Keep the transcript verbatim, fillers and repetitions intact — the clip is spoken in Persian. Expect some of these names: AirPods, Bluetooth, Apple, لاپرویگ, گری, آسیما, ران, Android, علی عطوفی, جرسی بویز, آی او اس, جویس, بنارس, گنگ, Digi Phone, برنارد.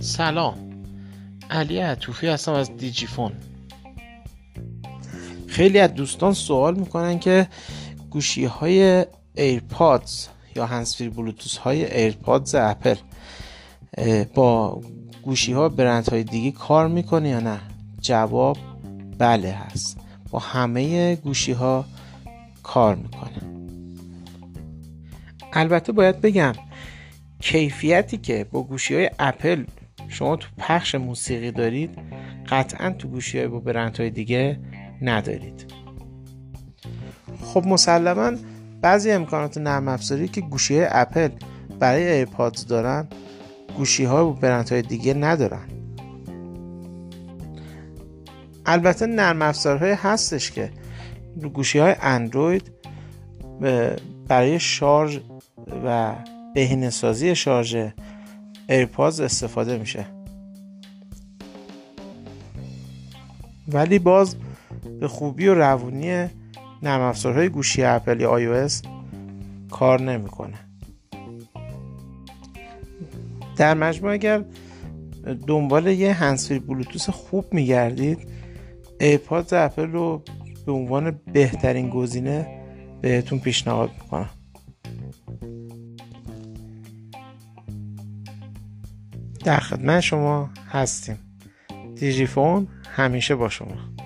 سلام، علی عطوفی هستم از دیجی فون. خیلی از دوستان سوال میکنن که گوشی های ایرپادز یا هندزفری بلوتوث های ایرپادز اپل با گوشی ها برند های دیگه کار میکنه یا نه؟ جواب بله هست، با همه گوشی ها کار میکنه. البته باید بگم کیفیتی که با گوشی های اپل شما تو پخش موسیقی دارید قطعا تو گوشی های با برند های دیگه ندارید. خب مسلماً بعضی امکانات نرم افزاری که گوشی های اپل برای ایرپادز دارن گوشی های با برند های دیگه ندارن. البته نرم افزارهای هستش که گوشی های اندروید برای شارژ و بهینه‌سازی شارژ ایرپادز استفاده میشه، ولی باز به خوبی و روانی نرم افزارهای گوشی اپل یا آی او اس کار نمیکنه. در مجموع اگر دنبال یه هندزفری بلوتوث خوب میگردید، ایرپادز اپل رو به عنوان بهترین گزینه بهتون پیشنهاد میکنم. در خدمت شما هستیم. دیجی فون همیشه با شما.